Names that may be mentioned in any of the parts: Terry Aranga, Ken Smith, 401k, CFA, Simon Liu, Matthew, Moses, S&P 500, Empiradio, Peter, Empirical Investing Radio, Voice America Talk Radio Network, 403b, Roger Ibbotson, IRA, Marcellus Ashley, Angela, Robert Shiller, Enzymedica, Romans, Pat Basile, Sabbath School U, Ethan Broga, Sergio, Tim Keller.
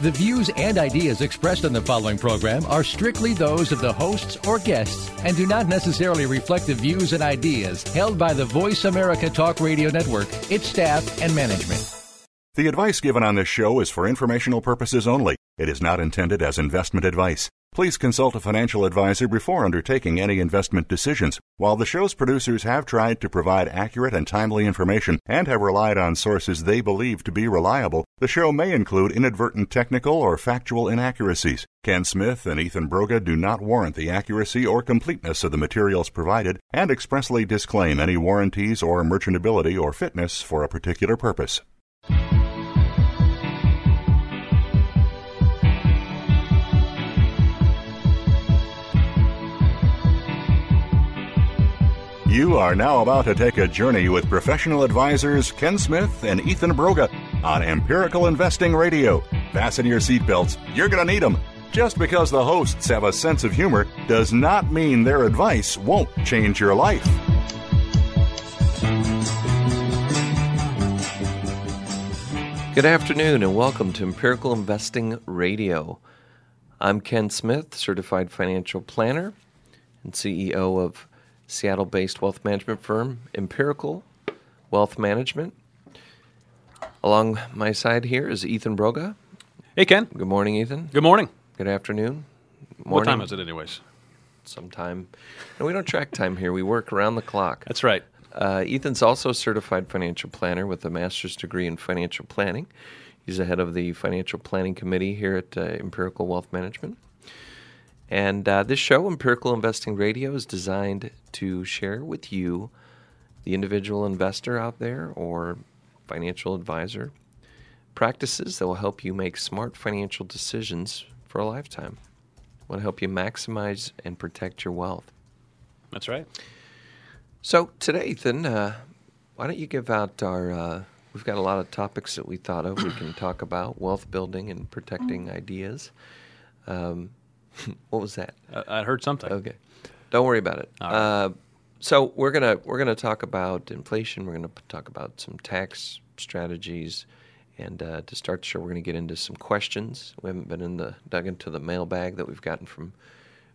The views and ideas expressed on the following program are strictly those of the hosts or guests and do not necessarily reflect the views and ideas held by the Voice America Talk Radio Network, its staff, and management. The advice given on this show is for informational purposes only. It is not intended as investment advice. Please consult a financial advisor before undertaking any investment decisions. While the show's producers have tried to provide accurate and timely information and have relied on sources they believe to be reliable, the show may include inadvertent technical or factual inaccuracies. Ken Smith and Ethan Broga do not warrant the accuracy or completeness of the materials provided and expressly disclaim any warranties or merchantability or fitness for a particular purpose. You are now about to take a journey with professional advisors Ken Smith and Ethan Broga on Empirical Investing Radio. Fasten your seatbelts. You're going to need them. Just because the hosts have a sense of humor does not mean their advice won't change your life. Good afternoon and welcome to Empirical Investing Radio. I'm Ken Smith, Certified Financial Planner and CEO of Seattle-based wealth management firm, Empirical Wealth Management. Along my side here is Ethan Broga. Hey, Ken. Good morning, Ethan. Good morning. Good afternoon. Morning. What time is it anyways? Sometime. No, we don't track time here. We work around the clock. That's right. Ethan's also a certified financial planner with a master's degree in financial planning. He's the head of the financial planning committee here at Empirical Wealth Management. And this show, Empirical Investing Radio, is designed to share with you, the individual investor out there or financial advisor, practices that will help you make smart financial decisions for a lifetime. It will help you maximize and protect your wealth. That's right. So today, Ethan, why don't you give out our... we've got a lot of topics that we thought of. We can talk about wealth building and protecting ideas. What was that? I heard something. Okay, don't worry about it. Right. So we're gonna talk about inflation. We're gonna talk about some tax strategies, and to start the show, we're gonna get into some questions. We haven't been dug into the mailbag that we've gotten from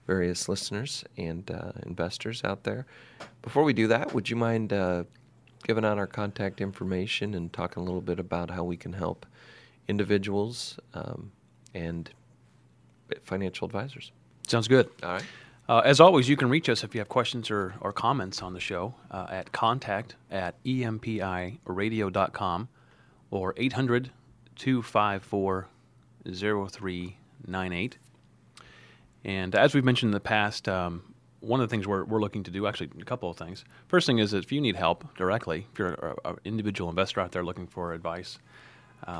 various listeners and investors out there. Before we do that, would you mind giving out our contact information and talking a little bit about how we can help individuals and financial advisors? Sounds good. All right. As always, you can reach us if you have questions or comments on the show at contact@empiradio.com or 800-254-0398. And as we've mentioned in the past, one of the things we're looking to do, actually a couple of things. First thing is if you need help directly, if you're an individual investor out there looking for advice,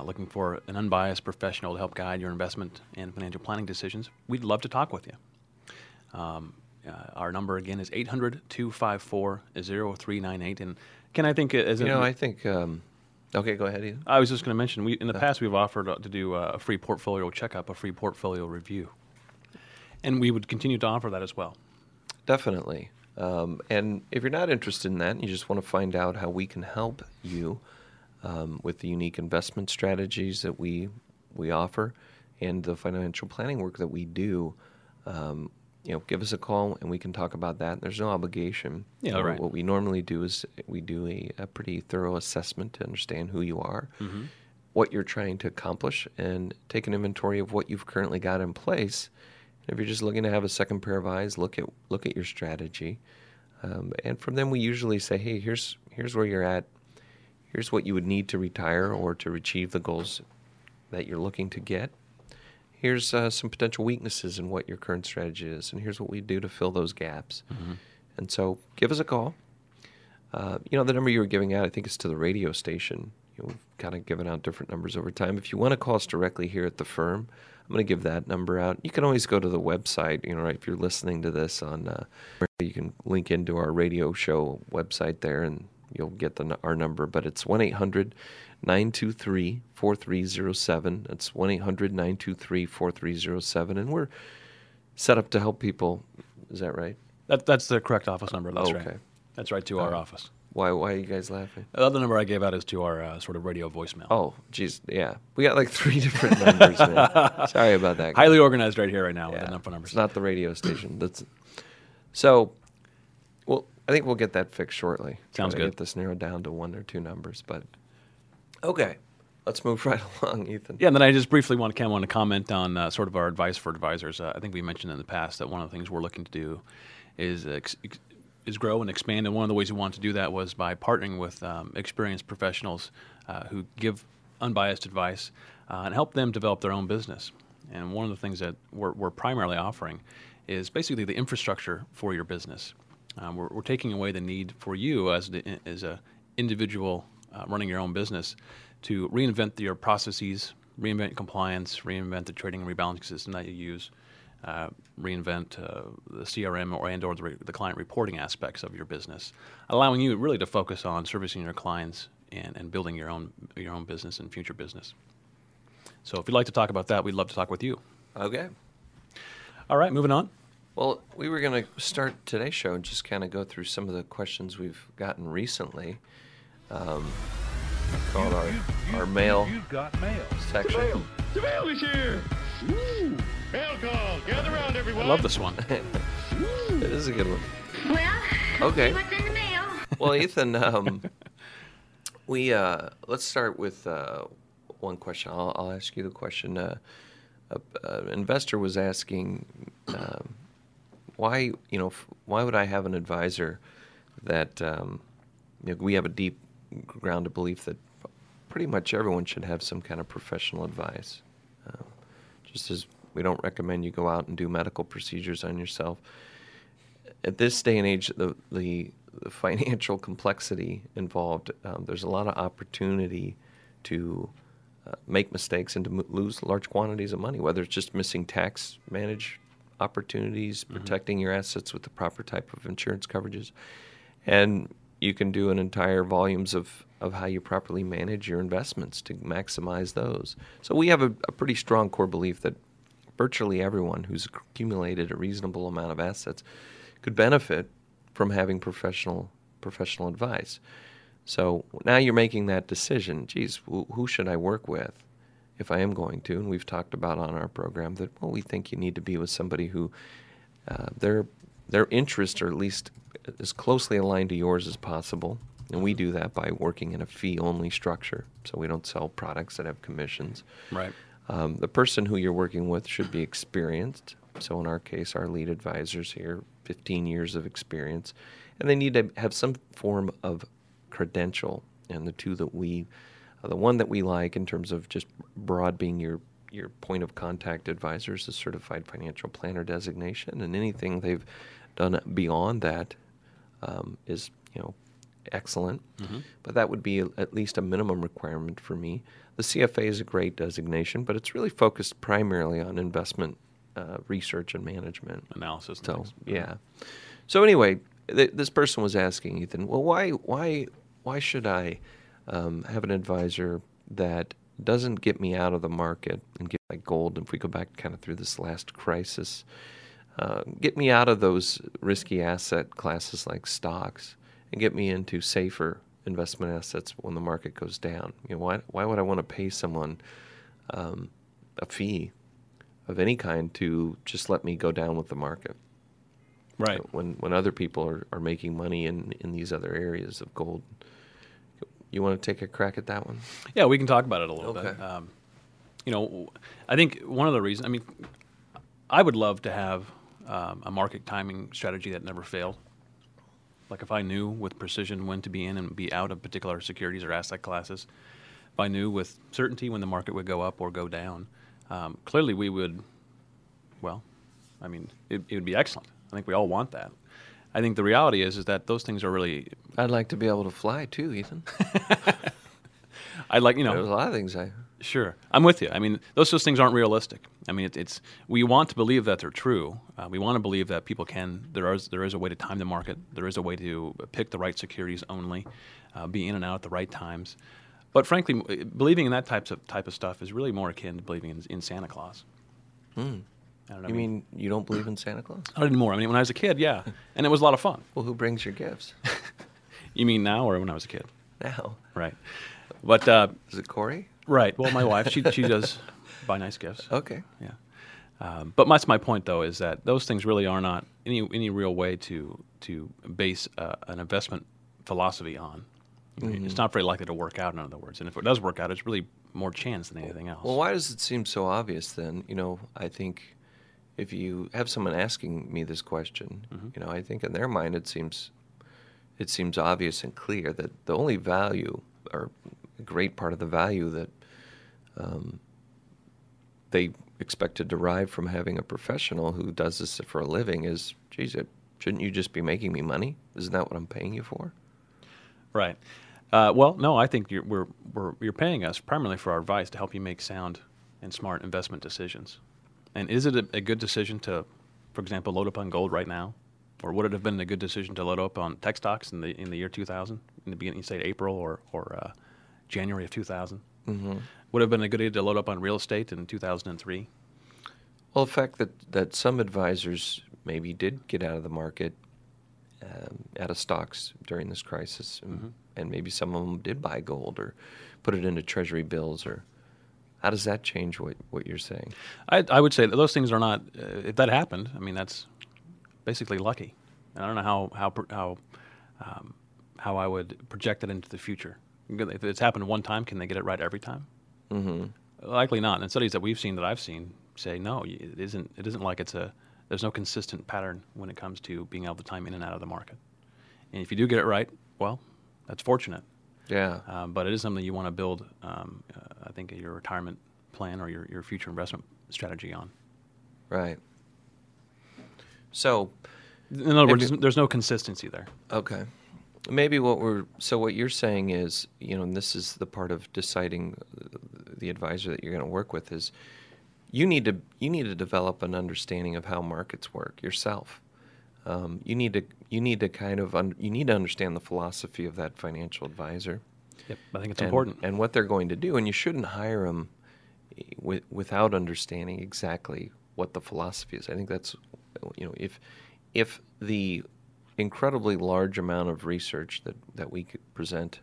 looking for an unbiased professional to help guide your investment and financial planning decisions, we'd love to talk with you. Our number, again, is 800-254-0398. And Ken, I think... okay, go ahead, Ian. I was just going to mention, in the past, we've offered to do a free portfolio checkup, a free portfolio review. And we would continue to offer that as well. Definitely. And if you're not interested in that and you just want to find out how we can help you... with the unique investment strategies that we offer and the financial planning work that we do, give us a call and we can talk about that. There's no obligation. Yeah, right. What we normally do is we do a pretty thorough assessment to understand who you are, mm-hmm. what you're trying to accomplish, and take an inventory of what you've currently got in place. And if you're just looking to have a second pair of eyes, look at your strategy, and from then we usually say, hey, here's where you're at. Here's what you would need to retire or to achieve the goals that you're looking to get. Here's some potential weaknesses in what your current strategy is, and here's what we do to fill those gaps. Mm-hmm. And so give us a call. The number you were giving out, I think, is to the radio station. We've kind of given out different numbers over time. If you want to call us directly here at the firm, I'm going to give that number out. You can always go to the website. If you're listening to this on, you can link into our radio show website there and you'll get our number, but it's 1-800-923-4307. That's 1-800-923-4307, and we're set up to help people. Is that right? That's the correct office number. That's okay. Right. That's right, to our office. Why are you guys laughing? The other number I gave out is to our sort of radio voicemail. Oh, geez, yeah. We got like 3 different numbers, man. Sorry about that. Highly organized right here right now with the number numbers. It's not the radio station. So, well, I think we'll get that fixed shortly. Sounds good. Get this narrowed down to 1 or 2 numbers. But okay, let's move right along, Ethan. Yeah, and then I just briefly want to comment on sort of our advice for advisors. I think we mentioned in the past that one of the things we're looking to do is grow and expand, and one of the ways we wanted to do that was by partnering with experienced professionals who give unbiased advice and help them develop their own business. And one of the things that we're primarily offering is basically the infrastructure for your business. We're taking away the need for you as an individual running your own business to reinvent your processes, reinvent compliance, reinvent the trading and rebalancing system that you use, reinvent the CRM or the client reporting aspects of your business, allowing you really to focus on servicing your clients and building your own business and future business. So if you'd like to talk about that, we'd love to talk with you. Okay. All right, moving on. Well, we were going to start today's show and just kind of go through some of the questions we've gotten recently. Called our mail section. The mail is here! Woo! Mail call! Gather around, everyone! I love this one. It is a good one. Well, okay. What's in the mail? Well, Ethan, we let's start with one question. I'll ask you the question. An investor was asking, why would I have an advisor that we have a deep grounded belief that pretty much everyone should have some kind of professional advice, just as we don't recommend you go out and do medical procedures on yourself. At this day and age, the financial complexity involved, there's a lot of opportunity to make mistakes and to lose large quantities of money, whether it's just missing tax management opportunities, protecting your assets with the proper type of insurance coverages. And you can do an entire volumes of how you properly manage your investments to maximize those. So we have a pretty strong core belief that virtually everyone who's accumulated a reasonable amount of assets could benefit from having professional advice. So now you're making that decision, geez, who should I work with if I am going to? And we've talked about on our program that, well, we think you need to be with somebody who their interests are at least as closely aligned to yours as possible. And we do that by working in a fee-only structure, so we don't sell products that have commissions. Right. The person who you're working with should be experienced. So in our case, our lead advisors here, 15 years of experience. And they need to have some form of credential. And the one that we like in terms of just broad being your point of contact advisor is a certified financial planner designation. And anything they've done beyond that is, excellent, but that would be at least a minimum requirement for me. The CFA is a great designation, but it's really focused primarily on investment research and management. Analysis. And So anyway, this person was asking, Ethan, well, why should I have an advisor that doesn't get me out of the market and get like gold, if we go back kind of through this last crisis, get me out of those risky asset classes like stocks, and get me into safer investment assets when the market goes down. Why would I want to pay someone a fee of any kind to just let me go down with the market? Right. When other people are making money in these other areas of gold. You want to take a crack at that one? Yeah, we can talk about it a little bit. I think one of the reasons, I would love to have a market timing strategy that never failed. Like if I knew with precision when to be in and be out of particular securities or asset classes, if I knew with certainty when the market would go up or go down, clearly we would, it would be excellent. I think we all want that. I think the reality is that those things are really... I'd like to be able to fly too, Ethan. I'd like, There's a lot of things I... Sure. I'm with you. I mean, those things aren't realistic. I mean, it's we want to believe that they're true. We want to believe that people can. There is a way to time the market. There is a way to pick the right securities only, be in and out at the right times. But frankly, believing in that type of stuff is really more akin to believing in Santa Claus. Mm. I don't know, you mean you don't believe in Santa Claus? Not anymore. I mean, when I was a kid, yeah. And it was a lot of fun. Well, who brings your gifts? You mean now or when I was a kid? Now. Right. But is it Corey? Right. Well, my wife, she does buy nice gifts. Okay. Yeah. But that's my point, though, is that those things really are not any real way to base an investment philosophy on. Mm-hmm. It's not very likely to work out, in other words. And if it does work out, it's really more chance than anything else. Well, why does it seem so obvious then? You know, I think if you have someone asking me this question, mm-hmm. you know, I think in their mind it seems obvious and clear that the only value or a great part of the value that they expect to derive from having a professional who does this for a living is, geez, shouldn't you just be making me money? Isn't that what I'm paying you for? Right. Well, no, I think you're paying us primarily for our advice to help you make sound and smart investment decisions. And is it a good decision to, for example, load up on gold right now? Or would it have been a good decision to load up on tech stocks in the year 2000, in the beginning, say April or January of 2000? Mm-hmm. Would have been a good idea to load up on real estate in 2003? Well, the fact that some advisors maybe did get out of the market, out of stocks during this crisis, mm-hmm. and maybe some of them did buy gold or put it into treasury bills or... How does that change what you're saying? I would say that those things are not, if that happened, I mean, that's basically lucky. And I don't know how I would project it into the future. If it's happened one time, can they get it right every time? Mm-hmm. Likely not. And studies that we've seen, that I've seen, say no, it isn't like there's no consistent pattern when it comes to being able to time in and out of the market. And if you do get it right, well, that's fortunate. Yeah. But it is something you want to build, I think, your retirement plan or your future investment strategy on. Right. So, in other words, there's no consistency there. Okay. Maybe what you're saying is, you know, and this is the part of deciding the advisor that you're going to work with is you need to develop an understanding of how markets work yourself. You need to understand the philosophy of that financial advisor. Yep, I think it's important. And what they're going to do, and you shouldn't hire them without understanding exactly what the philosophy is. I think that's, you know, if the incredibly large amount of research that we could present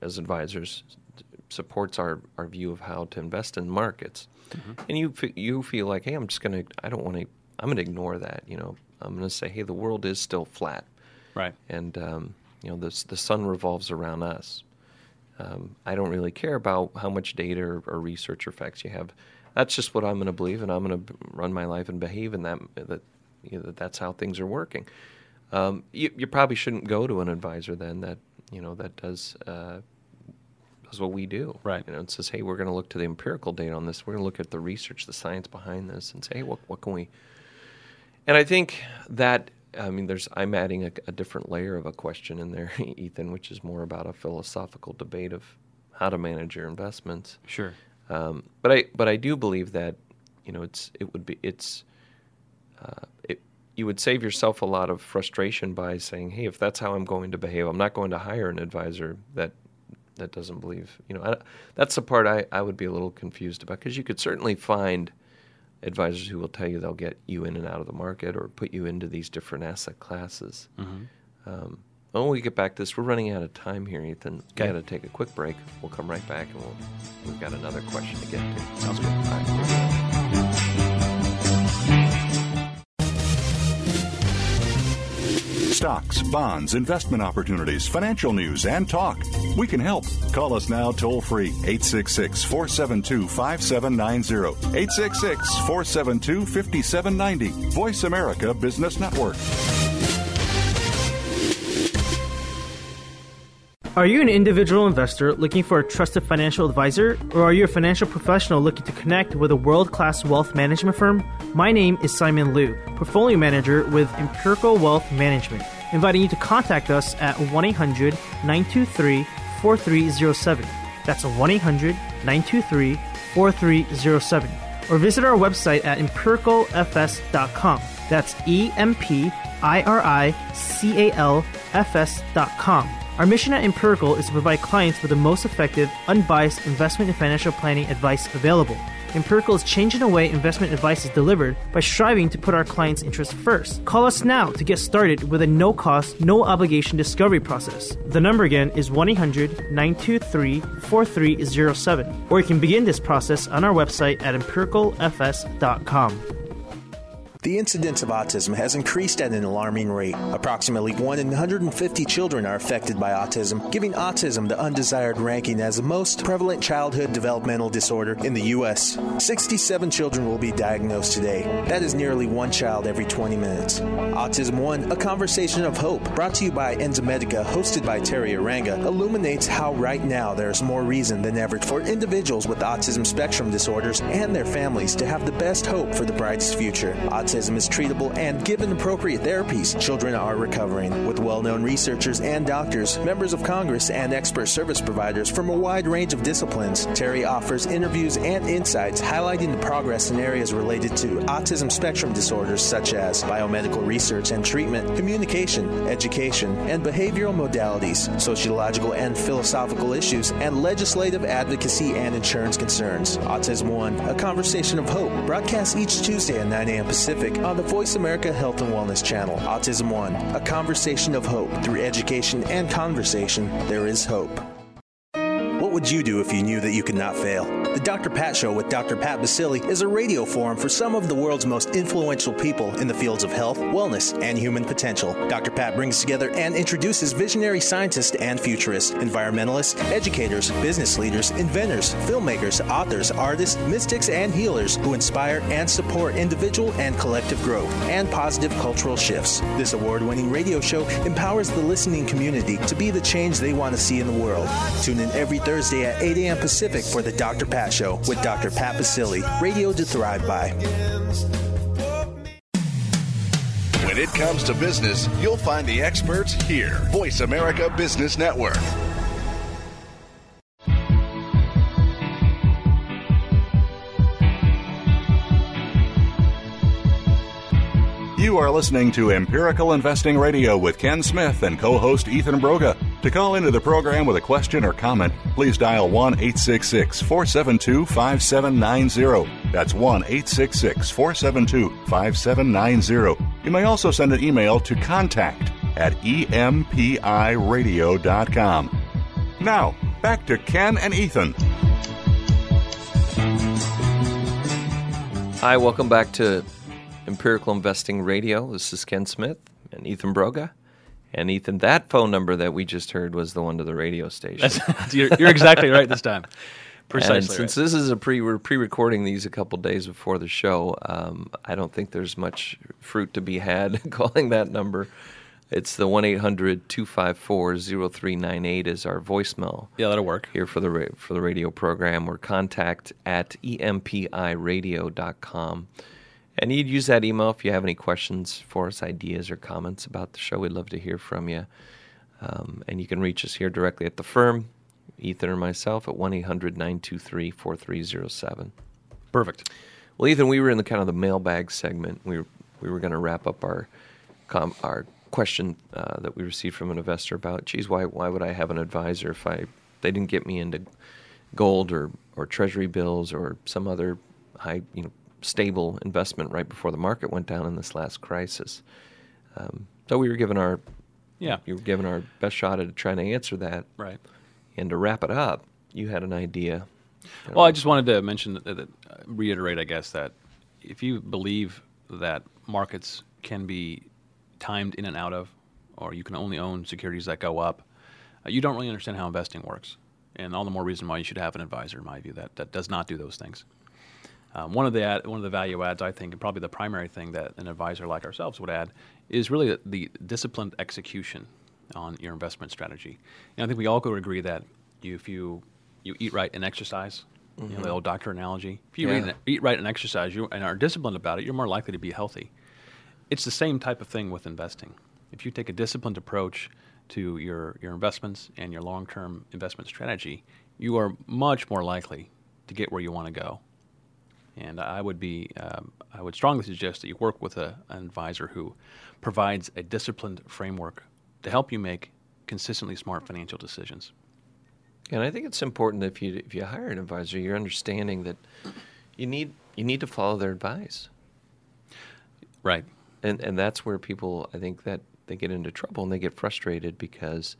as advisors supports our view of how to invest in markets, mm-hmm. and you feel like, hey, I'm going to ignore that, you know. I'm going to say, hey, the world is still flat, right? And you know, the sun revolves around us. I don't really care about how much data or research or facts you have. That's just what I'm going to believe, and I'm going to run my life and behave in that. You know, that's how things are working. You probably shouldn't go to an advisor then that does what we do, right? You know, it says, hey, we're going to look to the empirical data on this. We're going to look at the research, the science behind this, and say, hey, what can we? And I think that, I mean, I'm adding a different layer of a question in there, Ethan, which is more about a philosophical debate of how to manage your investments. Sure. But I do believe that, you know, you would save yourself a lot of frustration by saying, hey, if that's how I'm going to behave, I'm not going to hire an advisor that doesn't believe. You know, that's the part I would be a little confused about, because you could certainly find advisors who will tell you they'll get you in and out of the market or put you into these different asset classes. Mm-hmm. When we get back to this, we're running out of time here, Ethan. Okay. Got to take a quick break. We'll come right back, and we've got another question to get to. Sounds good. All right. Stocks, bonds, investment opportunities, financial news, and talk. We can help. Call us now toll-free, 866-472-5790, 866-472-5790, Voice America Business Network. Are you an individual investor looking for a trusted financial advisor, or are you a financial professional looking to connect with a world-class wealth management firm? My name is Simon Liu, portfolio manager with Empirical Wealth Management, inviting you to contact us at 1-800-923-4307. That's 1-800-923-4307. 4307 or visit our website at empiricalfs.com. That's EMPIRICALFS.com. Our mission at Empirical is to provide clients with the most effective, unbiased investment and financial planning advice available. Empirical is changing the way investment advice is delivered by striving to put our clients' interests first. Call us now to get started with a no-cost, no-obligation discovery process. The number again is 1-800-923-4307, or you can begin this process on our website at empiricalfs.com. The incidence of autism has increased at an alarming rate. Approximately 1 in 150 children are affected by autism, giving autism the undesired ranking as the most prevalent childhood developmental disorder in the U.S. 67 children will be diagnosed today. That is nearly one child every 20 minutes. Autism One, a conversation of hope, brought to you by Enzymedica, hosted by Terry Aranga, illuminates how right now there is more reason than ever for individuals with autism spectrum disorders and their families to have the best hope for the brightest future. Autism is treatable, and given appropriate therapies, children are recovering. With well-known researchers and doctors, members of Congress, and expert service providers from a wide range of disciplines, Terry offers interviews and insights highlighting the progress in areas related to autism spectrum disorders such as biomedical research and treatment, communication, education, and behavioral modalities, sociological and philosophical issues, and legislative advocacy and insurance concerns. Autism One, a conversation of hope, broadcasts each Tuesday at 9 a.m. Pacific on the Voice America Health and Wellness Channel. Autism One, a conversation of hope. Through education and conversation, there is hope. What would you do if you knew that you could not fail? The Dr. Pat Show with Dr. Pat Basile is a radio forum for some of the world's most influential people in the fields of health, wellness, and human potential. Dr. Pat brings together and introduces visionary scientists and futurists, environmentalists, educators, business leaders, inventors, filmmakers, authors, artists, mystics, and healers who inspire and support individual and collective growth and positive cultural shifts. This award-winning radio show empowers the listening community to be the change they want to see in the world. Tune in every Thursday at 8 a.m. Pacific for the Dr. Pat Show with Dr. Pat Basile, radio to thrive by. When it comes to business, you'll find the experts here. Voice America Business Network. You are listening to Empirical Investing Radio with Ken Smith and co-host Ethan Broga. To call into the program with a question or comment, please dial 1-866-472-5790. That's 1-866-472-5790. You may also send an email to contact@empiradio.com. Now, back to Ken and Ethan. Hi, welcome back to Empirical Investing Radio. This is Ken Smith and Ethan Broga. And Ethan, that phone number that we just heard was the one to the radio station. You're exactly right this time. Precisely. And since this is we're pre-recording these a couple days before the show, I don't think there's much fruit to be had calling that number. It's the 1-800-254-0398 is our voicemail. Yeah, that'll work. Here for the radio program, or contact@empiradio.com. And you'd use that email if you have any questions for us, ideas, or comments about the show. We'd love to hear from you. And you can reach us here directly at the firm, Ethan or myself, at 1-800-923-4307. Perfect. Well, Ethan, we were in the kind of the mailbag segment. We were going to wrap up our question that we received from an investor about, geez, why would I have an advisor if they didn't get me into gold or treasury bills or some other high, stable investment right before the market went down in this last crisis. So we were given our best shot at trying to answer that. Right. And to wrap it up, you had an idea. Well, I just wanted to mention reiterate, I guess, that if you believe that markets can be timed in and out of, or you can only own securities that go up, you don't really understand how investing works. And all the more reason why you should have an advisor, in my view, that does not do those things. One of the value adds, I think, and probably the primary thing that an advisor like ourselves would add, is really the disciplined execution on your investment strategy. And I think we all could agree that if you eat right and exercise, mm-hmm. The old doctor analogy, if you eat right and exercise and are disciplined about it, you're more likely to be healthy. It's the same type of thing with investing. If you take a disciplined approach to your investments and your long-term investment strategy, you are much more likely to get where you want to go. And I would strongly suggest that you work with an advisor who provides a disciplined framework to help you make consistently smart financial decisions. And I think it's important that if you hire an advisor, you're understanding that you need to follow their advice. Right. And that's where people, I think, that they get into trouble and they get frustrated because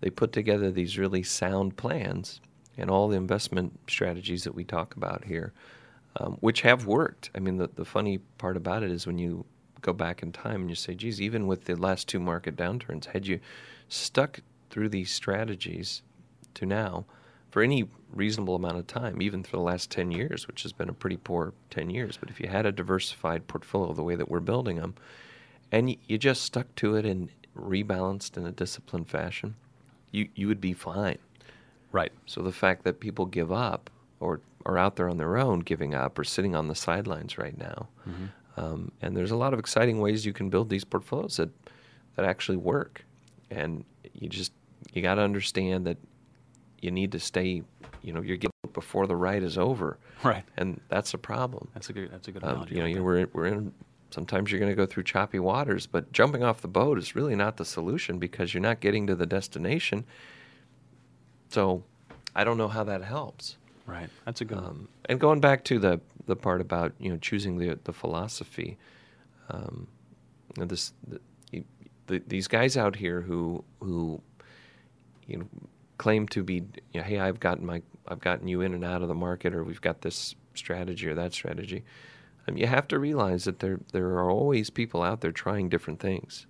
they put together these really sound plans and all the investment strategies that we talk about here, which have worked. I mean, the funny part about it is when you go back in time and you say, geez, even with the last two market downturns, had you stuck through these strategies to now for any reasonable amount of time, even for the last 10 years, which has been a pretty poor 10 years. But if you had a diversified portfolio the way that we're building them, and you just stuck to it and rebalanced in a disciplined fashion, you would be fine. Right. So the fact that people give up or are out there on their own giving up or sitting on the sidelines right now, and there's a lot of exciting ways you can build these portfolios that actually work. And you got to understand that you need to stay, you're getting before the ride is over. Right. And that's a problem. That's a good analogy. Sometimes you're going to go through choppy waters, but jumping off the boat is really not the solution because you're not getting to the destination. So I don't know how that helps. Right. That's a good one. And going back to the part about, choosing the philosophy, these guys out here who claim to be, hey, I've gotten you in and out of the market, or we've got this strategy or that strategy. You have to realize that there are always people out there trying different things,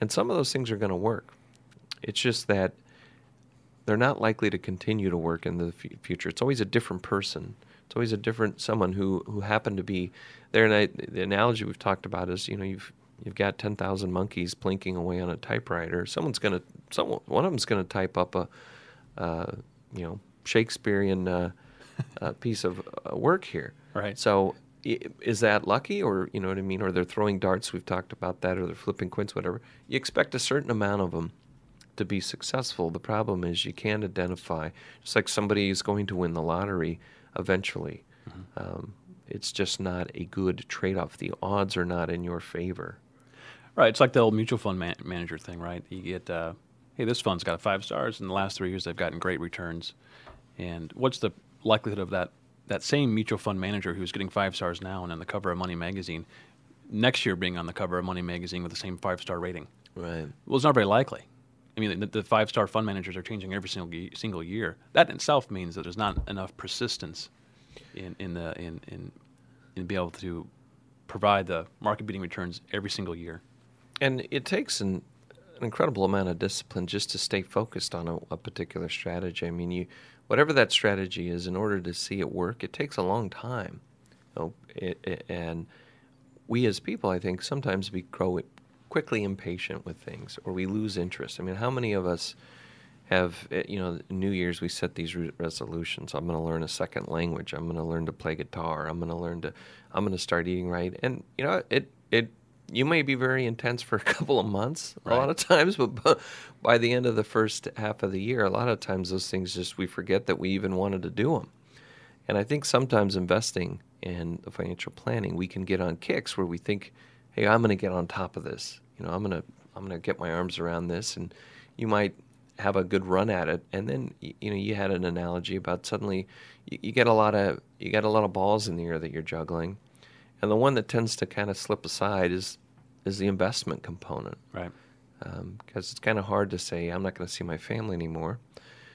and some of those things are going to work. It's just that they're not likely to continue to work in the future. It's always a different person. It's always a different someone who happened to be there. And the analogy we've talked about is, you've got 10,000 monkeys plinking away on a typewriter. One of them's going to type up a Shakespearean piece of work here. Right. So is that lucky, or you know what I mean? Or they're throwing darts. We've talked about that. Or they're flipping quints. Whatever. You expect a certain amount of them to be successful. The problem is you can't identify. Just like somebody is going to win the lottery eventually. It's just not a good trade-off. The odds are not in your favor. Right. It's like the old mutual fund manager thing, right? You get, hey, this fund's got 5 stars. In the last 3 years, they've gotten great returns. And what's the likelihood of that same mutual fund manager who's getting 5 stars now and on the cover of Money Magazine next year being on the cover of Money Magazine with the same 5-star rating? Right. Well, it's not very likely. I mean, the 5-star fund managers are changing every single year. That in itself means that there's not enough persistence in be able to provide the market-beating returns every single year. And it takes an incredible amount of discipline just to stay focused on a particular strategy. I mean, whatever that strategy is, in order to see it work, it takes a long time. And we as people, I think, sometimes we grow quickly impatient with things, or we lose interest. I mean, how many of us have, New Year's, we set these resolutions. I'm going to learn a second language. I'm going to learn to play guitar. I'm going to start eating right. And, you may be very intense for a couple of months, a lot of times, but by the end of the first half of the year, a lot of times those things we forget that we even wanted to do them. And I think sometimes investing and the financial planning, we can get on kicks where we think, hey, I'm going to get on top of this. I'm going to get my arms around this. And you might have a good run at it, and then you had an analogy about suddenly you get a lot of balls in the air that you're juggling, and the one that tends to kind of slip aside is the investment component, right? Because it's kind of hard to say I'm not going to see my family anymore.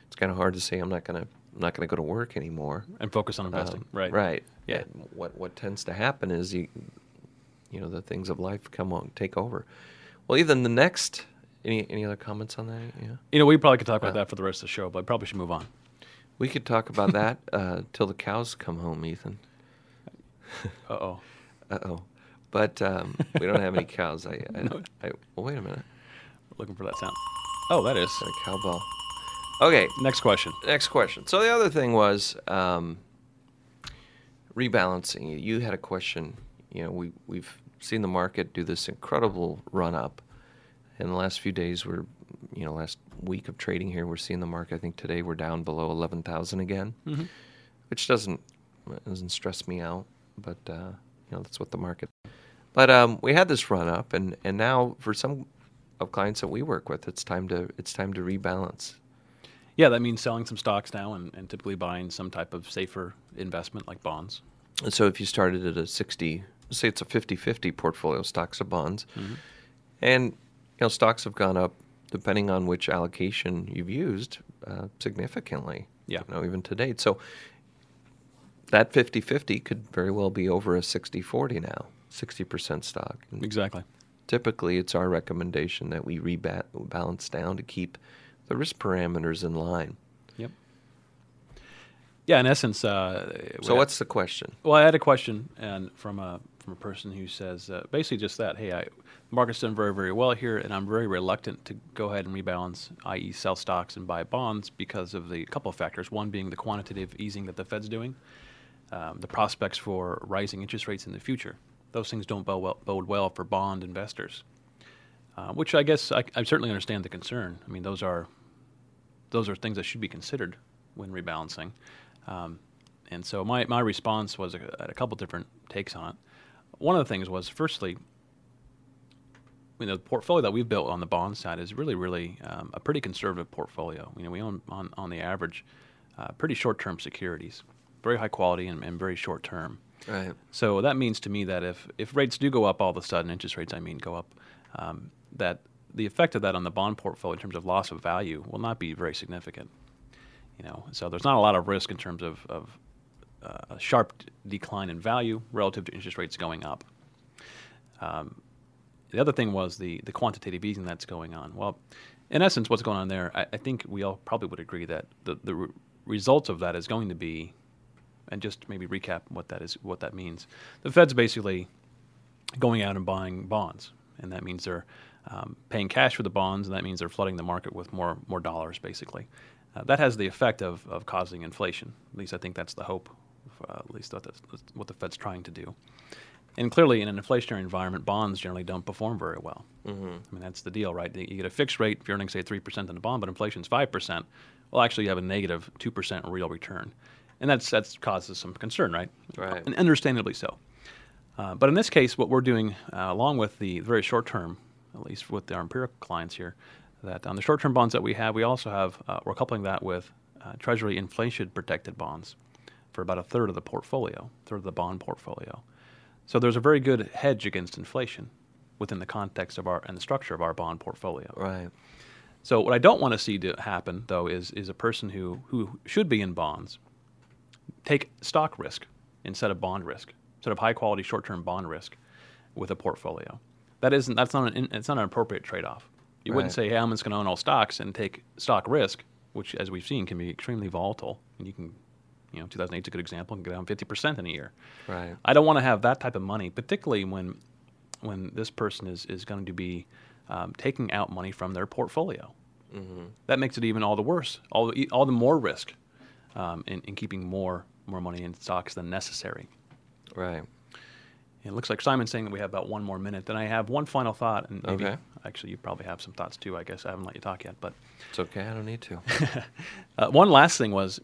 It's kind of hard to say I'm not going to go to work anymore and focus on investing, right? Right. Yeah. What tends to happen is the things of life come on take over. Well, even the next. Any other comments on that? Yeah. We probably could talk about that for the rest of the show, but I probably should move on. We could talk about that till the cows come home, Ethan. Uh-oh. Uh-oh. But we don't have any cows. Wait a minute. We're looking for that sound. Oh, that is. A cowbell. Okay. Next question. So the other thing was rebalancing. You had a question. We've seen the market do this incredible run-up. In the last few days, last week of trading here, we're seeing the market. I think today we're down below 11,000 again. which doesn't stress me out, but that's what the market. But we had this run up, and now for some of clients that we work with, it's time to rebalance. Yeah, that means selling some stocks now and typically buying some type of safer investment like bonds. And so if you started at a 60, say it's a 50-50 portfolio, stocks to bonds, mm-hmm. and stocks have gone up, depending on which allocation you've used, significantly, yeah. Even to date. So that 50-50 could very well be over a 60-40 now, 60% stock. And exactly. Typically, it's our recommendation that we rebalance down to keep the risk parameters in line. Yep. Yeah, in essence. So what's the question? Well, I had a question and from a person who says basically just that, hey, the market's done very, very well here, and I'm very reluctant to go ahead and rebalance, i.e. sell stocks and buy bonds because of the couple of factors, one being the quantitative easing that the Fed's doing, the prospects for rising interest rates in the future. Those things don't bode well for bond investors, which I guess I certainly understand the concern. I mean, those are things that should be considered when rebalancing. And so my response was a couple different takes on it. One of the things was, firstly, the portfolio that we've built on the bond side is really, really a pretty conservative portfolio. We own, on the average, pretty short-term securities, very high quality and very short-term. Right. So that means to me that if rates do go up all of a sudden, interest rates, go up, that the effect of that on the bond portfolio in terms of loss of value will not be very significant. So there's not a lot of risk in terms of a sharp decline in value relative to interest rates going up. The other thing was the quantitative easing that's going on. Well, in essence, what's going on there, I think we all probably would agree that the results of that is going to be, and just maybe recap what that means. The Fed's basically going out and buying bonds, and that means they're paying cash for the bonds, and that means they're flooding the market with more dollars, basically. That has the effect of causing inflation. At least I think that's the hope. At least that's what the Fed's trying to do. And clearly, in an inflationary environment, bonds generally don't perform very well. Mm-hmm. That's the deal, right? You get a fixed rate if you're earning, say, 3% on a bond, but inflation's 5%. Well, actually, you have a negative 2% real return. And that's causes some concern, right? Right. And understandably so. But in this case, what we're doing, along with the very short term, at least with our empirical clients here, that on the short-term bonds that we have, we also have, we're coupling that with Treasury inflation-protected bonds for about a third of the bond portfolio. So there's a very good hedge against inflation within the context of our and the structure of our bond portfolio. Right. So what I don't want to see happen, though, is a person who should be in bonds take stock risk instead of bond risk, instead of high-quality short-term bond risk with a portfolio. That's not an appropriate trade-off. You wouldn't say, hey, I'm just going to own all stocks and take stock risk, which, as we've seen, can be extremely volatile. And you can, 2008's a good example, can go down 50% in a year. Right. I don't want to have that type of money, particularly when this person is going to be taking out money from their portfolio. Mm-hmm. That makes it even all the worse, all the more risk in keeping more money in stocks than necessary. Right. It looks like Simon's saying that we have about one more minute. Then I have one final thought, and maybe actually you probably have some thoughts too. I guess I haven't let you talk yet, but it's okay. I don't need to. One last thing was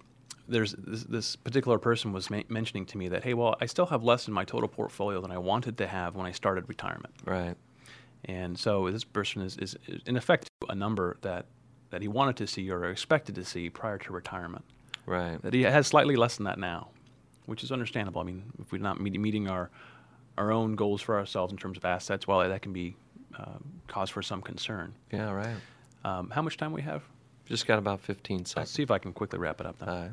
there's this particular person was mentioning to me that, hey, well, I still have less in my total portfolio than I wanted to have when I started retirement. Right. And so this person is in effect a number that he wanted to see or expected to see prior to retirement. Right. That he has slightly less than that now, which is understandable. If we're not meeting our own goals for ourselves in terms of assets, well, that can be cause for some concern. Yeah, right. How much time we have? Just got about 15 seconds. Let's see if I can quickly wrap it up then. All right.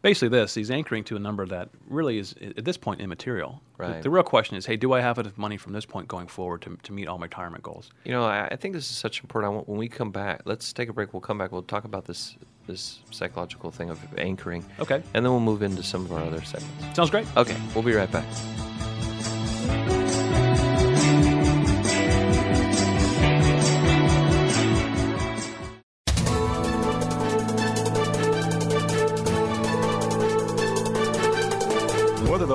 Basically he's anchoring to a number that really is, at this point, immaterial. Right. The real question is, hey, do I have enough money from this point going forward to meet all my retirement goals? I think this is such important. When we come back, let's take a break. We'll come back. We'll talk about this psychological thing of anchoring. Okay. And then we'll move into some of our other segments. Sounds great. Okay. We'll be right back. whether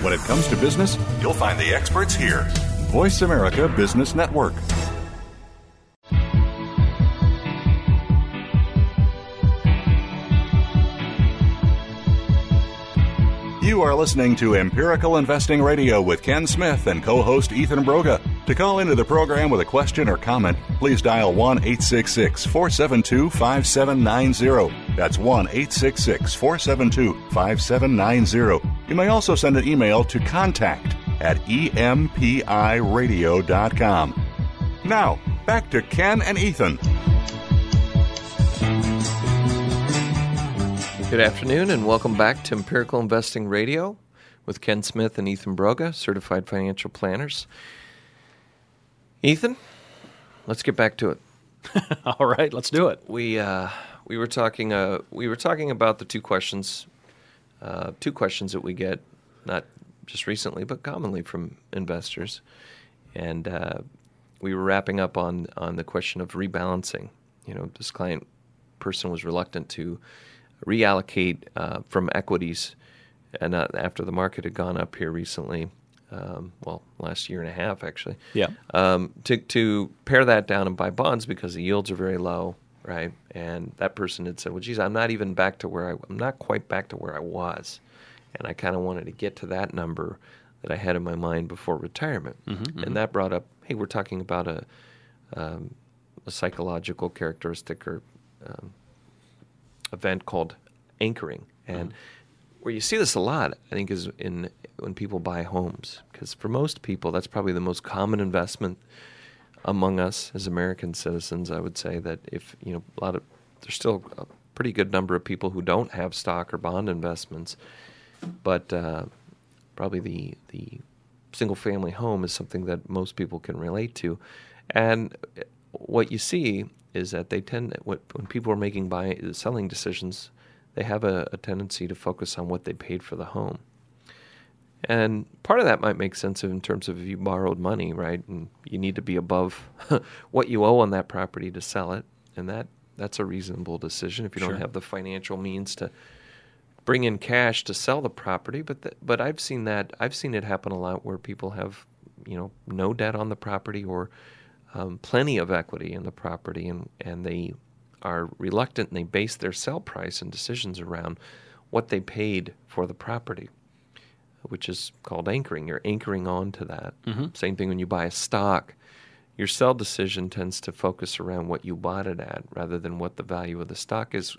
When it comes to business, you'll find the experts here. Voice America Business Network. You are listening to Empirical Investing Radio with Ken Smith and co-host Ethan Broga. To call into the program with a question or comment, please dial 1-866-472-5790. That's 1-866-472-5790. You may also send an email to contact@empiradio.com. Now, back to Ken and Ethan. Good afternoon and welcome back to Empirical Investing Radio with Ken Smith and Ethan Broga, certified financial planners. Ethan, let's get back to it. All right, let's do it. We were talking about the two questions that we get, not just recently but commonly from investors, and we were wrapping up on the question of rebalancing. You know, this client person was reluctant to reallocate from equities, and after the market had gone up here recently. Last year and a half, actually. Yeah. To pare that down and buy bonds because the yields are very low, right? And that person had said, "Well, geez, I'm not quite back to where I was, and I kind of wanted to get to that number that I had in my mind before retirement." Mm-hmm, and mm-hmm. That brought up, hey, we're talking about a psychological characteristic or event called anchoring, and. Mm-hmm. Where you see this a lot, I think, is when people buy homes. Because for most people, that's probably the most common investment among us as American citizens. I would say that there's still a pretty good number of people who don't have stock or bond investments, but probably the single-family home is something that most people can relate to. And what you see is that they tend, when people are making selling decisions, they have a tendency to focus on what they paid for the home. And part of that might make sense in terms of if you borrowed money, right? And you need to be above what you owe on that property to sell it. And that's a reasonable decision if you don't have the financial means to bring in cash to sell the property. But I've seen it happen a lot where people have, no debt on the property or plenty of equity in the property, and they are reluctant and they base their sell price and decisions around what they paid for the property, which is called anchoring. You're anchoring on to that. Mm-hmm. Same thing when you buy a stock. Your sell decision tends to focus around what you bought it at rather than what the value of the stock is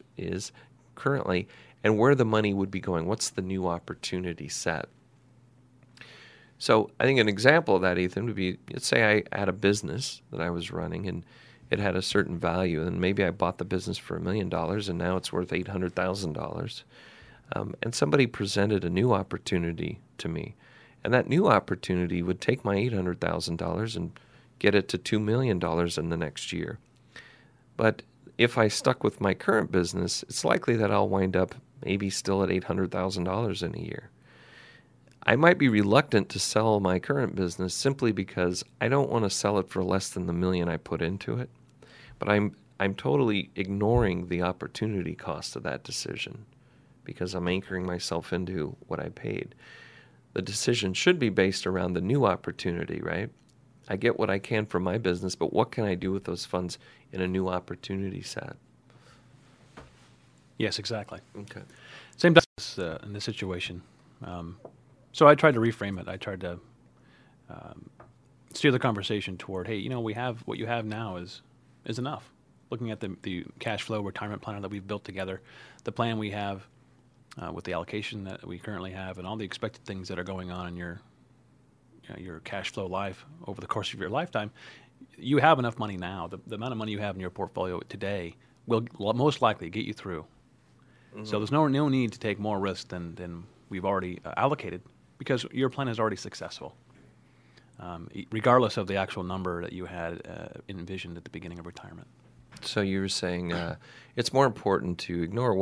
currently and where the money would be going. What's the new opportunity set? So I think an example of that, Ethan, would be, let's say I had a business that I was running and it had a certain value, and maybe I bought the business for $1 million and now it's worth $800,000. And somebody presented a new opportunity to me. And that new opportunity would take my $800,000 and get it to $2 million in the next year. But if I stuck with my current business, it's likely that I'll wind up maybe still at $800,000 in a year. I might be reluctant to sell my current business simply because I don't want to sell it for less than the $1 million I put into it. But I'm totally ignoring the opportunity cost of that decision because I'm anchoring myself into what I paid. The decision should be based around the new opportunity, right? I get what I can from my business, but what can I do with those funds in a new opportunity set? Yes, exactly. Okay. Same in this situation. So I tried to reframe it. I tried to steer the conversation toward, hey, we have what you have now is enough. Looking at the cash flow retirement planner that we've built together, the plan we have with the allocation that we currently have, and all the expected things that are going on in your cash flow life over the course of your lifetime, you have enough money now. The amount of money you have in your portfolio today will most likely get you through. Mm-hmm. So there's no need to take more risk than we've already allocated because your plan is already successful, regardless of the actual number that you had envisioned at the beginning of retirement. So you were saying it's more important to ignore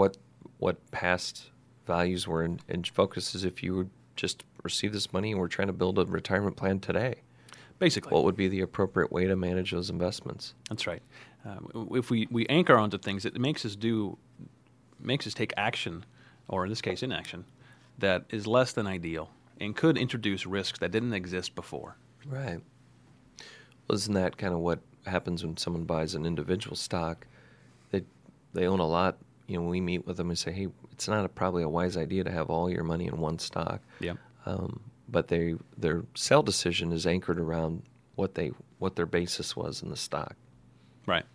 what past values were and focus as if you would just receive this money and we're trying to build a retirement plan today. Basically. What would be the appropriate way to manage those investments? That's right. If we anchor onto things, it makes us take action, or in this case inaction, that is less than ideal and could introduce risks that didn't exist before. Right. Well, isn't that kind of what happens when someone buys an individual stock? They own a lot. We meet with them and say, hey, it's not probably a wise idea to have all your money in one stock. Yeah. But their sell decision is anchored around what their basis was in the stock. Right.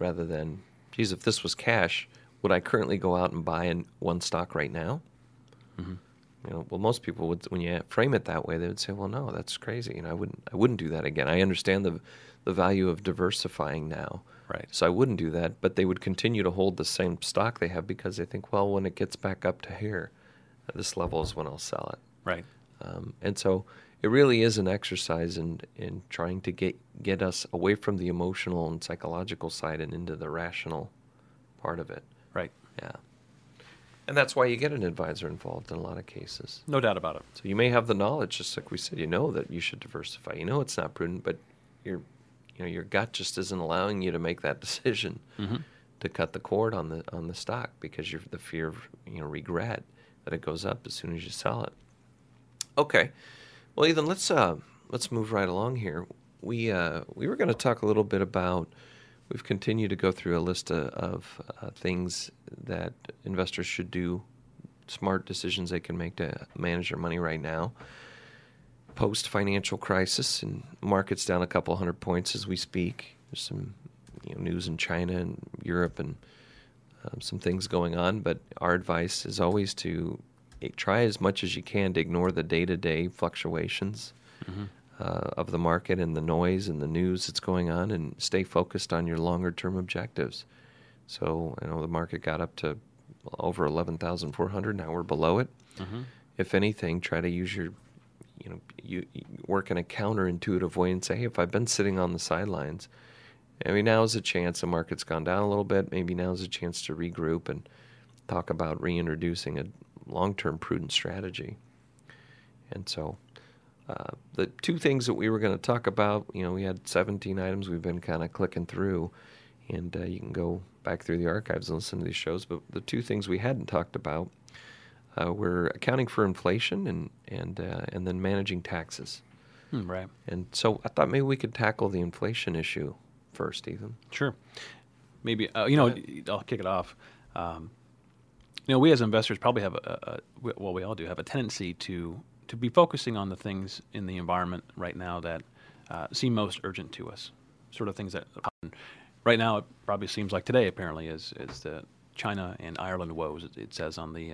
Rather than, geez, if this was cash, would I currently go out and buy one stock right now? Mm-hmm. Well, most people would, when you frame it that way, they would say, well, no, that's crazy. I wouldn't do that again. I understand the value of diversifying now. Right. So I wouldn't do that, but they would continue to hold the same stock they have because they think, well, when it gets back up to here, this level is when I'll sell it. Right. And so it really is an exercise in trying to get us away from the emotional and psychological side and into the rational part of it. Right. Yeah. And that's why you get an advisor involved in a lot of cases. No doubt about it. So you may have the knowledge, just like we said, that you should diversify. It's not prudent, but your gut just isn't allowing you to make that decision mm-hmm. to cut the cord on the stock because you're the fear of regret that it goes up as soon as you sell it. Okay, well, Ethan, let's move right along here. We were going to talk a little bit about. We've continued to go through a list of things that investors should do, smart decisions they can make to manage their money right now. Post-financial crisis, and markets down a couple 100 points as we speak. There's some news in China and Europe and some things going on, but our advice is always to try as much as you can to ignore the day-to-day fluctuations mm-hmm. Of the market and the noise and the news that's going on, and stay focused on your longer-term objectives. So the market got up to over 11,400. Now we're below it. Mm-hmm. If anything, try to use your you work in a counterintuitive way and say, hey, if I've been sitting on the sidelines, now's a chance the market's gone down a little bit. Maybe now's a chance to regroup and talk about reintroducing a long-term prudent strategy. And so the two things that we were going to talk about, we had 17 items we've been kind of clicking through, and you can go back through the archives and listen to these shows. But the two things we hadn't talked about we're accounting for inflation and then managing taxes. Right. And so I thought maybe we could tackle the inflation issue first, Ethan. Sure. maybe I'll kick it off. We as investors probably have we all do have a tendency to be focusing on the things in the environment right now that seem most urgent to us. Sort of things that happen. Right now, it probably seems like today. Apparently, is the China and Ireland woes. It says on the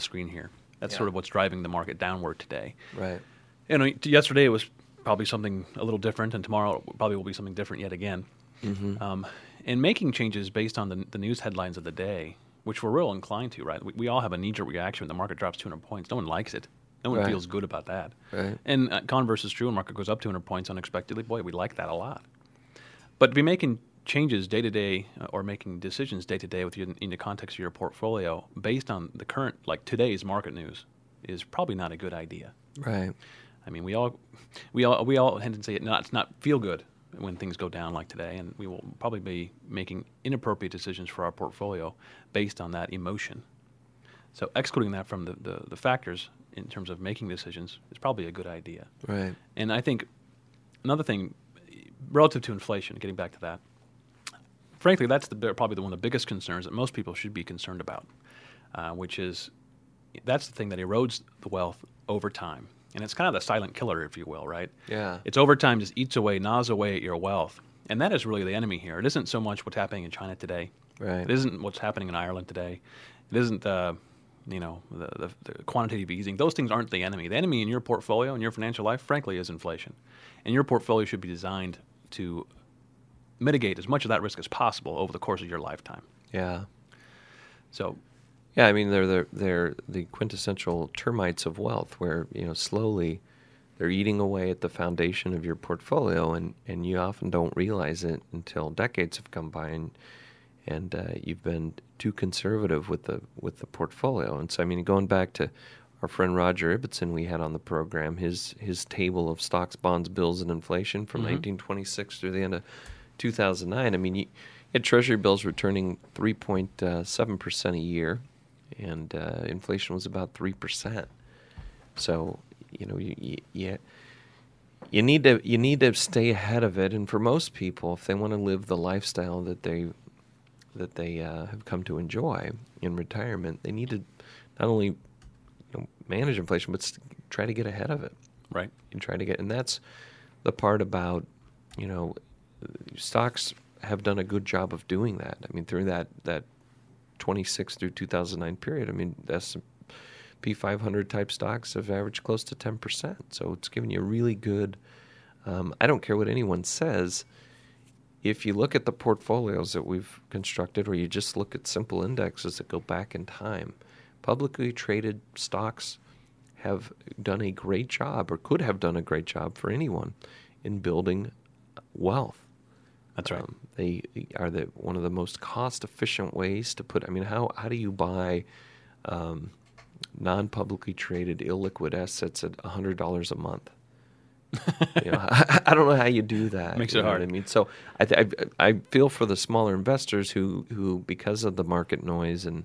screen here. That's sort of what's driving the market downward today. Right. And yesterday it was probably something a little different, and tomorrow it probably will be something different yet again. Mm-hmm. And making changes based on the news headlines of the day, which we're real inclined to, right? We all have a knee-jerk reaction when the market drops 200 points. No one likes it. No one feels good about that. Right. And converse is true. When the market goes up 200 points unexpectedly, boy, we like that a lot. But to be making changes day-to-day or making decisions day-to-day in the context of your portfolio based on the current, like today's market news, is probably not a good idea. Right. I mean, we all tend to say not feel good when things go down like today, and we will probably be making inappropriate decisions for our portfolio based on that emotion. So excluding that from the factors in terms of making decisions is probably a good idea. Right. And I think another thing relative to inflation, getting back to that, frankly, that's probably one of the biggest concerns that most people should be concerned about, which is that's the thing that erodes the wealth over time. And it's kind of the silent killer, if you will, right? Yeah. It's over time, just eats away, gnaws away at your wealth. And that is really the enemy here. It isn't so much what's happening in China today. Right. It isn't what's happening in Ireland today. It isn't the quantitative easing. Those things aren't the enemy. The enemy in your portfolio, in your financial life, frankly, is inflation. And your portfolio should be designed to mitigate as much of that risk as possible over the course of your lifetime. Yeah. So... yeah, I mean, they're the quintessential termites of wealth where, slowly they're eating away at the foundation of your portfolio, and you often don't realize it until decades have come by and you've been too conservative with the portfolio. And so, I mean, going back to our friend Roger Ibbotson we had on the program, his table of stocks, bonds, bills, and inflation from 1926 through the end of 2009, I mean, you had Treasury bills returning 3.7% a year. And inflation was about 3%. So you need to stay ahead of it. And for most people, if they want to live the lifestyle that they have come to enjoy in retirement, they need to not only manage inflation, but try to get ahead of it. Right. And that's the part about stocks have done a good job of doing that. I mean, through that 26 through 2009 period. I mean, S&P 500 type stocks have averaged close to 10%. So it's giving you a really good, I don't care what anyone says, if you look at the portfolios that we've constructed or you just look at simple indexes that go back in time, publicly traded stocks have done a great job or could have done a great job for anyone in building wealth. That's right. They are one of the most cost-efficient ways to put. I mean, how do you buy non-publicly traded illiquid assets at $100 a month? I don't know how you do that. Makes it hard. I mean, so I feel for the smaller investors who because of the market noise and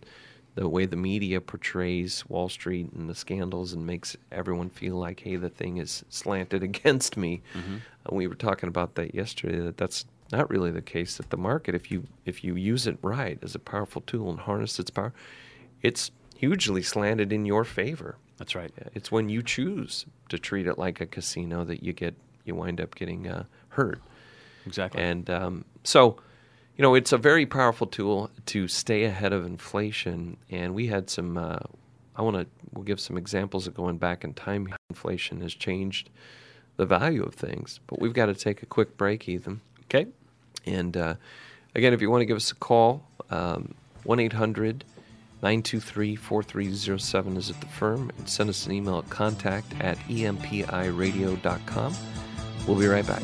the way the media portrays Wall Street and the scandals and makes everyone feel like, hey, the thing is slanted against me. Mm-hmm. We were talking about that yesterday. That's not really the case, that the market, if you use it right as a powerful tool and harness its power, it's hugely slanted in your favor. That's right. It's when you choose to treat it like a casino that you wind up getting hurt. Exactly. And so, it's a very powerful tool to stay ahead of inflation. And we had some. We'll give some examples of going back in time. Inflation has changed the value of things, but we've got to take a quick break, Ethan. Okay. And again, if you want to give us a call, 1-800-923-4307 is at the firm. And send us an email at contact@empiradio.com. We'll be right back.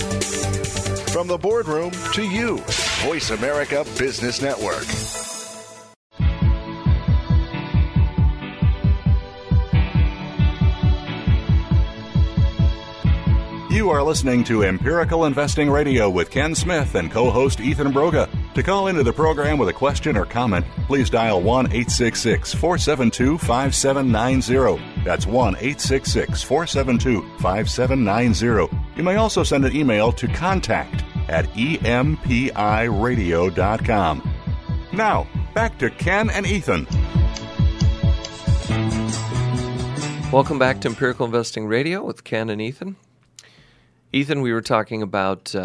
From the boardroom to you, Voice America Business Network. You are listening to Empirical Investing Radio with Ken Smith and co-host Ethan Broga. To call into the program with a question or comment, please dial 1-866-472-5790. That's 1-866-472-5790. You may also send an email to contact@empiradio.com. Now, back to Ken and Ethan. Welcome back to Empirical Investing Radio with Ken and Ethan. Ethan, we were talking about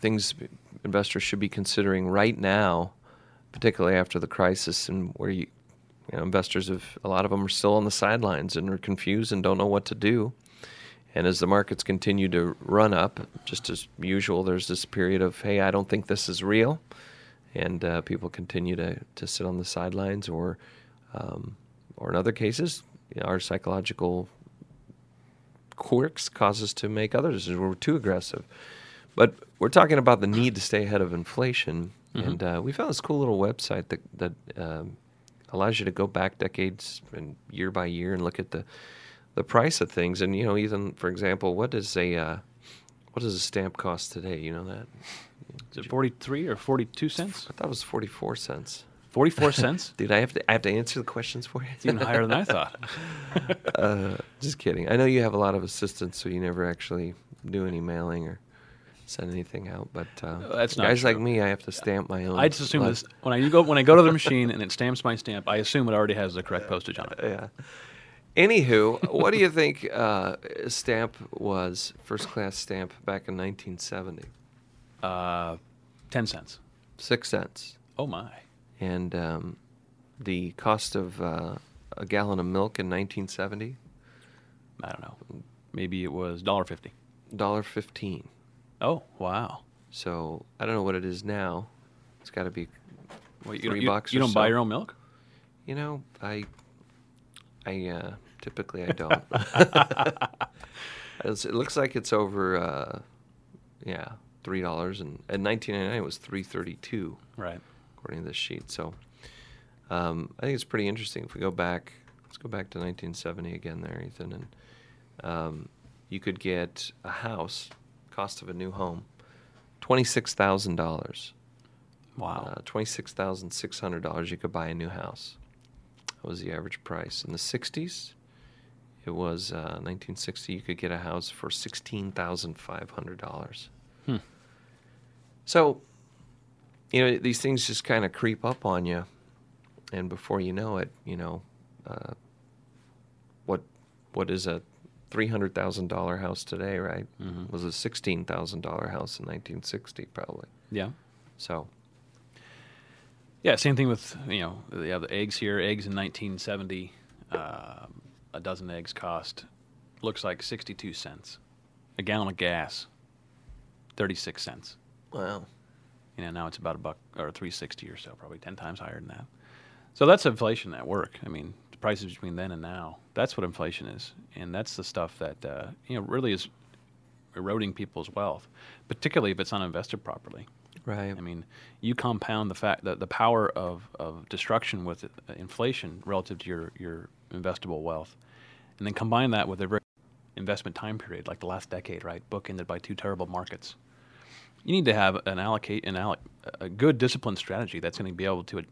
things investors should be considering right now, particularly after the crisis, and where you know, investors a lot of them are still on the sidelines and are confused and don't know what to do. And as the markets continue to run up, just as usual, there's this period of, hey, I don't think this is real, and people continue to sit on the sidelines, or in other cases, you know, our psychological quirks cause us to make other decisions. We're too aggressive. But we're talking about the need to stay ahead of inflation, mm-hmm. and we found this cool little website that allows you to go back decades and year by year and look at the price of things. And you know, Ethan, for example, what does a stamp cost today? You know that? Is it 43 or 42 cents? I thought it was 44 cents. 44 cents? Dude, I have to answer the questions for you. It's even higher than I thought. Just kidding. I know you have a lot of assistants, so you never actually do any mailing or send anything out, but that's not guys true. Like me, I have to stamp my own. I just assume this, when I go to the machine and it stamps my stamp, I assume it already has the correct postage on it. Yeah. Anywho, what do you think stamp was, first class stamp, back in 1970? 10 cents. 6 cents. Oh my. And the cost of a gallon of milk in 1970? I don't know. Maybe it was $1.50. $1.15. Oh, wow. So I don't know what it is now. It's got to be $3 or so. You don't buy your own milk? You know, I typically I don't. It looks like it's over, $3. And in 1999, it was $3.32. Right. According to this sheet. So I think it's pretty interesting. If we go back, let's go back to 1970 again there, Ethan. And you could get a house cost of a new home, $26,000. Wow. $26,600, you could buy a new house. That was the average price. In the 60s, it was 1960, you could get a house for $16,500. Hmm. So, you know, these things just kind of creep up on you. And before you know it, you know, what is a $300,000 house today, right? Mm-hmm. Was a $16,000 house in 1960, probably. Yeah. So. Yeah, same thing with, you know, the eggs here. Eggs in 1970, a dozen eggs cost, looks like 62 cents. A gallon of gas, 36 cents. Wow. You know, now it's about $1 or $3.60 or so, probably 10 times higher than that. So that's inflation at work. I mean, the prices between then and now, that's what inflation is. And that's the stuff that, you know, really is eroding people's wealth, particularly if it's not invested properly. Right. I mean, you compound the fact that the power of destruction with inflation relative to your investable wealth, and then combine that with a very investment time period, like the last decade, right, bookended by two terrible markets. You need to have a good disciplined strategy that's going to be able to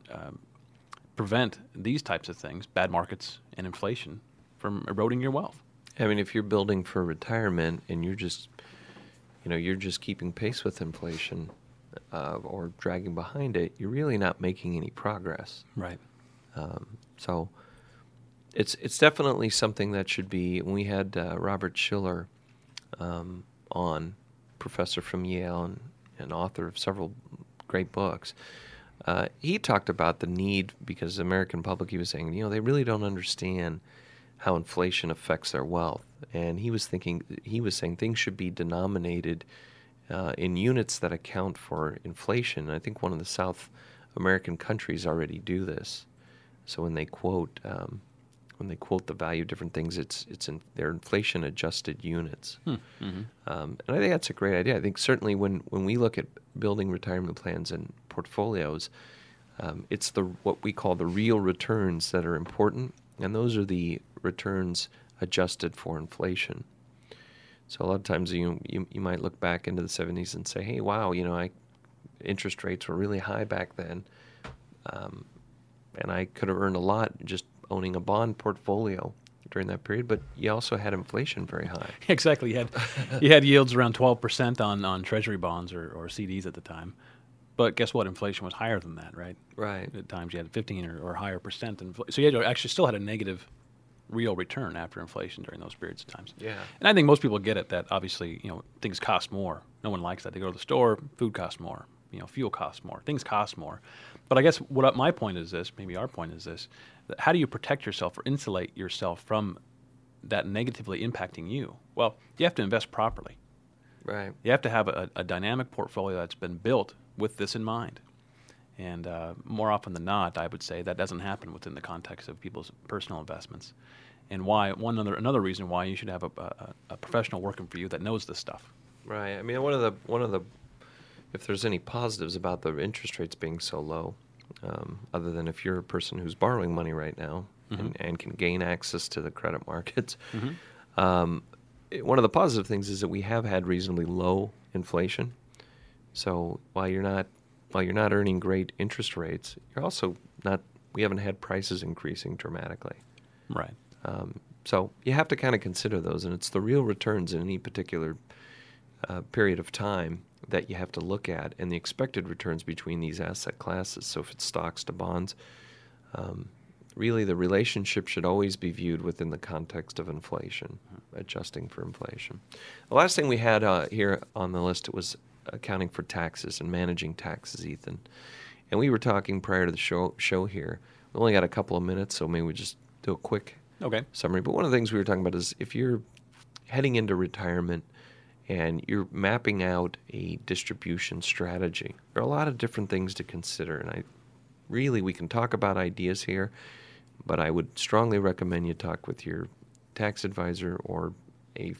prevent these types of things, bad markets and inflation, from eroding your wealth. I mean, if you're building for retirement and you're just, you know, you're just keeping pace with inflation or dragging behind it, you're really not making any progress. Right. So it's definitely something that should be. We had Robert Shiller on, professor from Yale and author of several great books. He talked about the need, because the American public, he was saying, you know, they really don't understand how inflation affects their wealth. And he was saying things should be denominated in units that account for inflation. And I think one of the South American countries already do this. So when they quote the value of different things, it's in their inflation adjusted units. Mm-hmm. And I think that's a great idea. I think certainly when we look at building retirement plans and portfolios, it's what we call the real returns that are important, and those are the returns adjusted for inflation. So a lot of times you might look back into the 70s and say, hey, wow, you know, interest rates were really high back then, and I could have earned a lot just owning a bond portfolio during that period, but you also had inflation very high. Exactly. You had yields around 12% on treasury bonds or CDs at the time. But guess what? Inflation was higher than that, right? Right. At times you had 15 or higher percent. So you actually still had a negative real return after inflation during those periods of times. Yeah. And I think most people get it that obviously, you know, things cost more. No one likes that. They go to the store, food costs more. You know, fuel costs more. Things cost more. But I guess what my point is this, maybe our point is this, that how do you protect yourself or insulate yourself from that negatively impacting you? Well, you have to invest properly. Right. You have to have a dynamic portfolio that's been built with this in mind. And more often than not, I would say that doesn't happen within the context of people's personal investments. And why another reason why you should have a professional working for you that knows this stuff. Right. I mean, one of the if there's any positives about the interest rates being so low, other than if you're a person who's borrowing money right now, mm-hmm. and can gain access to the credit markets, mm-hmm. One of the positive things is that we have had reasonably low inflation. So while you're not earning great interest rates, you're also not. We haven't had prices increasing dramatically. Right. So you have to kind of consider those, and it's the real returns in any particular period of time that you have to look at, and the expected returns between these asset classes. So if it's stocks to bonds, really the relationship should always be viewed within the context of inflation, adjusting for inflation. The last thing we had here on the list was accounting for taxes and managing taxes, Ethan. And we were talking prior to the show here. We only got a couple of minutes, so maybe we just do a quick summary. But one of the things we were talking about is if you're heading into retirement, and you're mapping out a distribution strategy, there are a lot of different things to consider. And we can talk about ideas here, but I would strongly recommend you talk with your tax advisor or a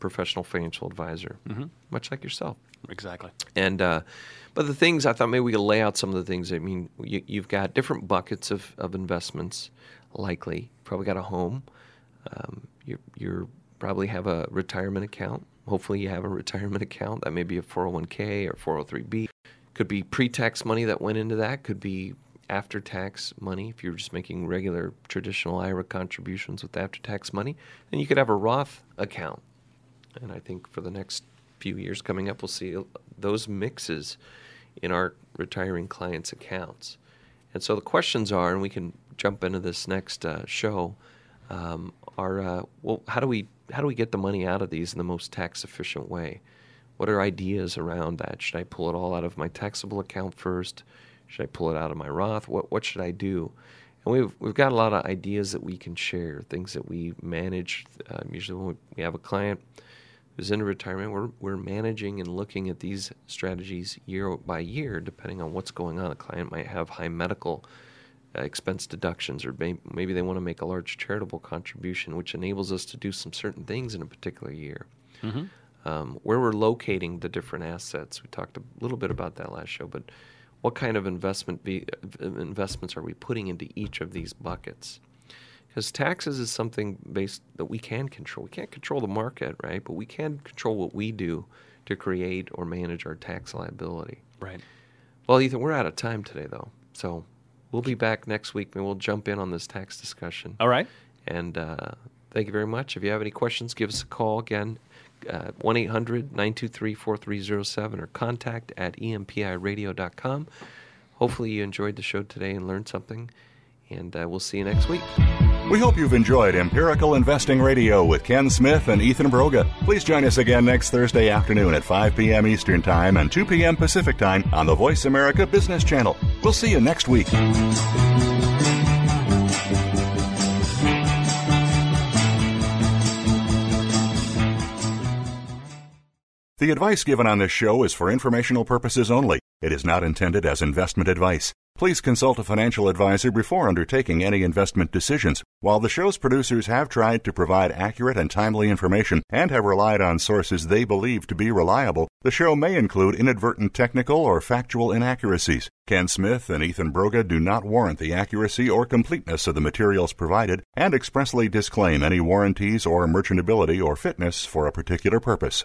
professional financial advisor, mm-hmm. much like yourself. Exactly. And but the things, I thought maybe we could lay out some of the things. I mean, you've got different buckets of investments, likely. Probably got a home. You're probably have a retirement account. Hopefully you have a retirement account. That may be a 401k or 403b. Could be pre-tax money that went into that. Could be after-tax money. If you're just making regular traditional IRA contributions with after-tax money, then you could have a Roth account. And I think for the next few years coming up, we'll see those mixes in our retiring clients' accounts. And so the questions are, and we can jump into this next show, well, how do we get the money out of these in the most tax-efficient way? What are ideas around that? Should I pull it all out of my taxable account first? Should I pull it out of my Roth? What should I do? And we've got a lot of ideas that we can share, things that we manage. Usually when we have a client who's in retirement, we're managing and looking at these strategies year by year, depending on what's going on. A client might have high medical expense deductions, or maybe they want to make a large charitable contribution, which enables us to do some certain things in a particular year. Mm-hmm. Where we're locating the different assets. We talked a little bit about that last show, but what kind of investments are we putting into each of these buckets? Because taxes is something that we can control. We can't control the market, right? But we can control what we do to create or manage our tax liability. Right. Well, Ethan, we're out of time today, though. So we'll be back next week, and we'll jump in on this tax discussion. All right. And thank you very much. If you have any questions, give us a call again. 1-800-923-4307 or contact@empiradio.com. Hopefully you enjoyed the show today and learned something, and we'll see you next week. We hope you've enjoyed Empirical Investing Radio with Ken Smith and Ethan Broga. Please join us again next Thursday afternoon at 5 p.m. Eastern Time and 2 p.m. Pacific Time on the Voice America Business Channel. We'll see you next week. The advice given on this show is for informational purposes only. It is not intended as investment advice. Please consult a financial advisor before undertaking any investment decisions. While the show's producers have tried to provide accurate and timely information and have relied on sources they believe to be reliable, the show may include inadvertent technical or factual inaccuracies. Ken Smith and Ethan Broga do not warrant the accuracy or completeness of the materials provided and expressly disclaim any warranties or merchantability or fitness for a particular purpose.